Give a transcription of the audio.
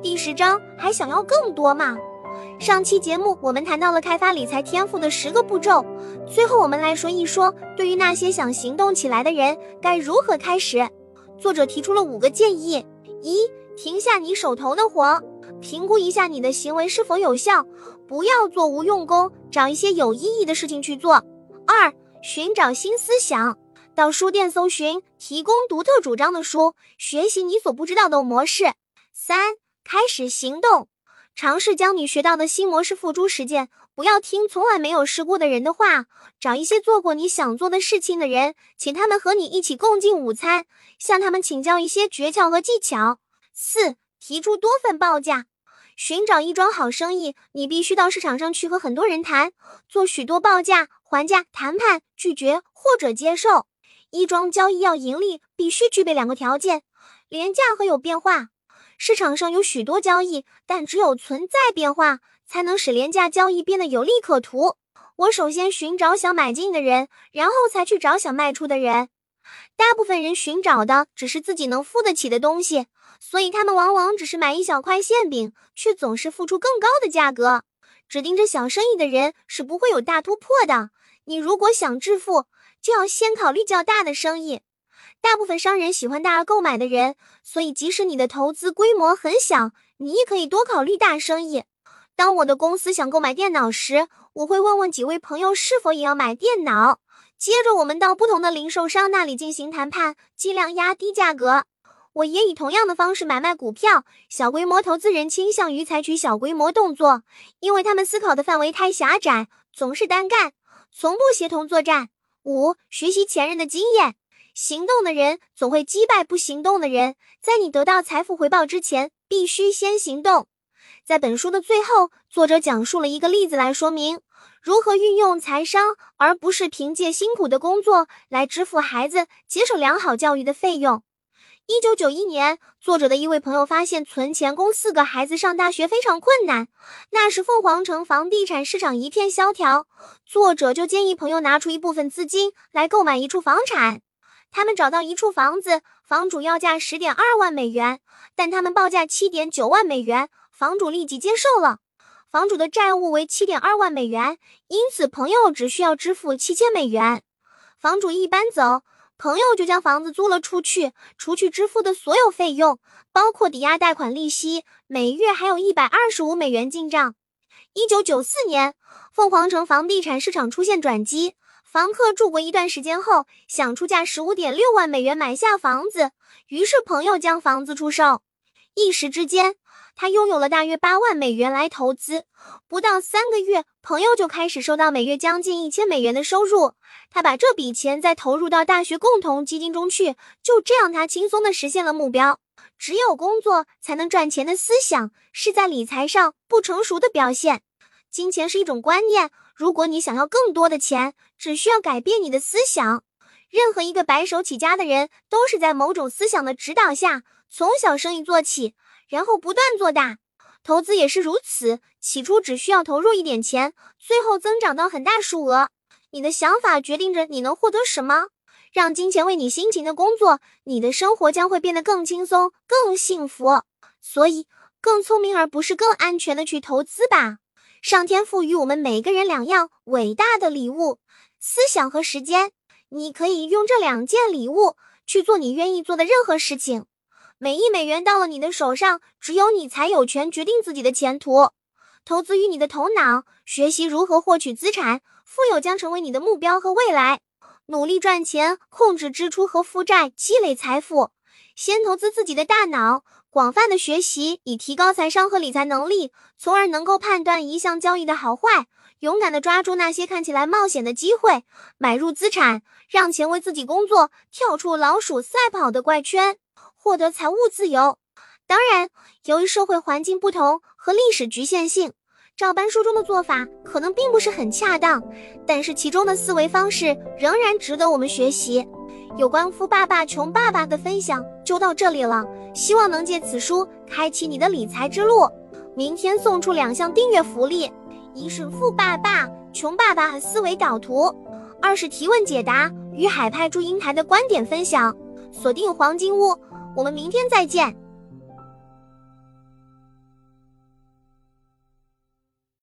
第10章还想要更多吗？上期节目我们谈到了开发理财天赋的10个步骤，最后我们来说一说对于那些想行动起来的人该如何开始。作者提出了5个建议：停下你手头的活，评估一下你的行为是否有效，不要做无用功，找一些有意义的事情去做。2、寻找新思想，到书店搜寻提供独特主张的书，学习你所不知道的模式。3、开始行动，尝试将你学到的新模式付诸实践，不要听从来没有试过的人的话，找一些做过你想做的事情的人，请他们和你一起共进午餐，向他们请教一些诀窍和技巧。4、提出多份报价，寻找一桩好生意，你必须到市场上去和很多人谈，做许多报价、还价、谈判、拒绝或者接受。一桩交易要盈利，必须具备2个条件：廉价和有变化。市场上有许多交易，但只有存在变化，才能使廉价交易变得有利可图。我首先寻找想买进的人，然后才去找想卖出的人。大部分人寻找的只是自己能付得起的东西，所以他们往往只是买一小块馅饼，却总是付出更高的价格。只盯着小生意的人是不会有大突破的。你如果想致富，就要先考虑较大的生意。大部分商人喜欢大额购买的人，所以即使你的投资规模很小，你也可以多考虑大生意。当我的公司想购买电脑时，我会问问几位朋友是否也要买电脑。接着我们到不同的零售商那里进行谈判，尽量压低价格。我也以同样的方式买卖股票，小规模投资人倾向于采取小规模动作，因为他们思考的范围太狭窄，总是单干，从不协同作战。5、学习前人的经验，行动的人总会击败不行动的人，在你得到财富回报之前，必须先行动。在本书的最后，作者讲述了一个例子来说明如何运用财商，而不是凭借辛苦的工作来支付孩子接受良好教育的费用。1991年，作者的一位朋友发现存钱供4个孩子上大学非常困难，那时凤凰城房地产市场一片萧条，作者就建议朋友拿出一部分资金来购买一处房产。他们找到一处房子，房主要价 10.2 万美元，但他们报价 7.9 万美元，房主立即接受了。房主的债务为 7.2 万美元，因此朋友只需要支付7000美元。房主一搬走，朋友就将房子租了出去，除去支付的所有费用，包括抵押贷款利息，每月还有125美元进账。1994年，凤凰城房地产市场出现转机，房客住过一段时间后，想出价 15.6 万美元买下房子，于是朋友将房子出售。一时之间，他拥有了大约8万美元来投资。不到3个月，朋友就开始收到每月将近1000美元的收入。他把这笔钱再投入到大学共同基金中去，就这样他轻松地实现了目标。只有工作才能赚钱的思想，是在理财上不成熟的表现。金钱是一种观念，如果你想要更多的钱，只需要改变你的思想。任何一个白手起家的人，都是在某种思想的指导下，从小生意做起，然后不断做大。投资也是如此，起初只需要投入一点钱，最后增长到很大数额。你的想法决定着你能获得什么。让金钱为你辛勤的工作，你的生活将会变得更轻松、更幸福。所以，更聪明而不是更安全的去投资吧。上天赋予我们每个人2样伟大的礼物：思想和时间。你可以用这2件礼物去做你愿意做的任何事情。每1美元到了你的手上，只有你才有权决定自己的前途。投资于你的头脑，学习如何获取资产，富有将成为你的目标和未来。努力赚钱，控制支出和负债，积累财富。先投资自己的大脑，广泛的学习以提高财商和理财能力，从而能够判断一项交易的好坏。勇敢地抓住那些看起来冒险的机会，买入资产，让钱为自己工作，跳出老鼠赛跑的怪圈，获得财务自由。当然，由于社会环境不同和历史局限性，照搬书中的做法可能并不是很恰当，但是其中的思维方式仍然值得我们学习。有关富爸爸穷爸爸的分享就到这里了，希望能借此书开启你的理财之路。明天送出2项订阅福利，一是富爸爸穷爸爸思维导图，2是提问解答与海派祝英台的观点分享。锁定黄金屋，我们明天再见。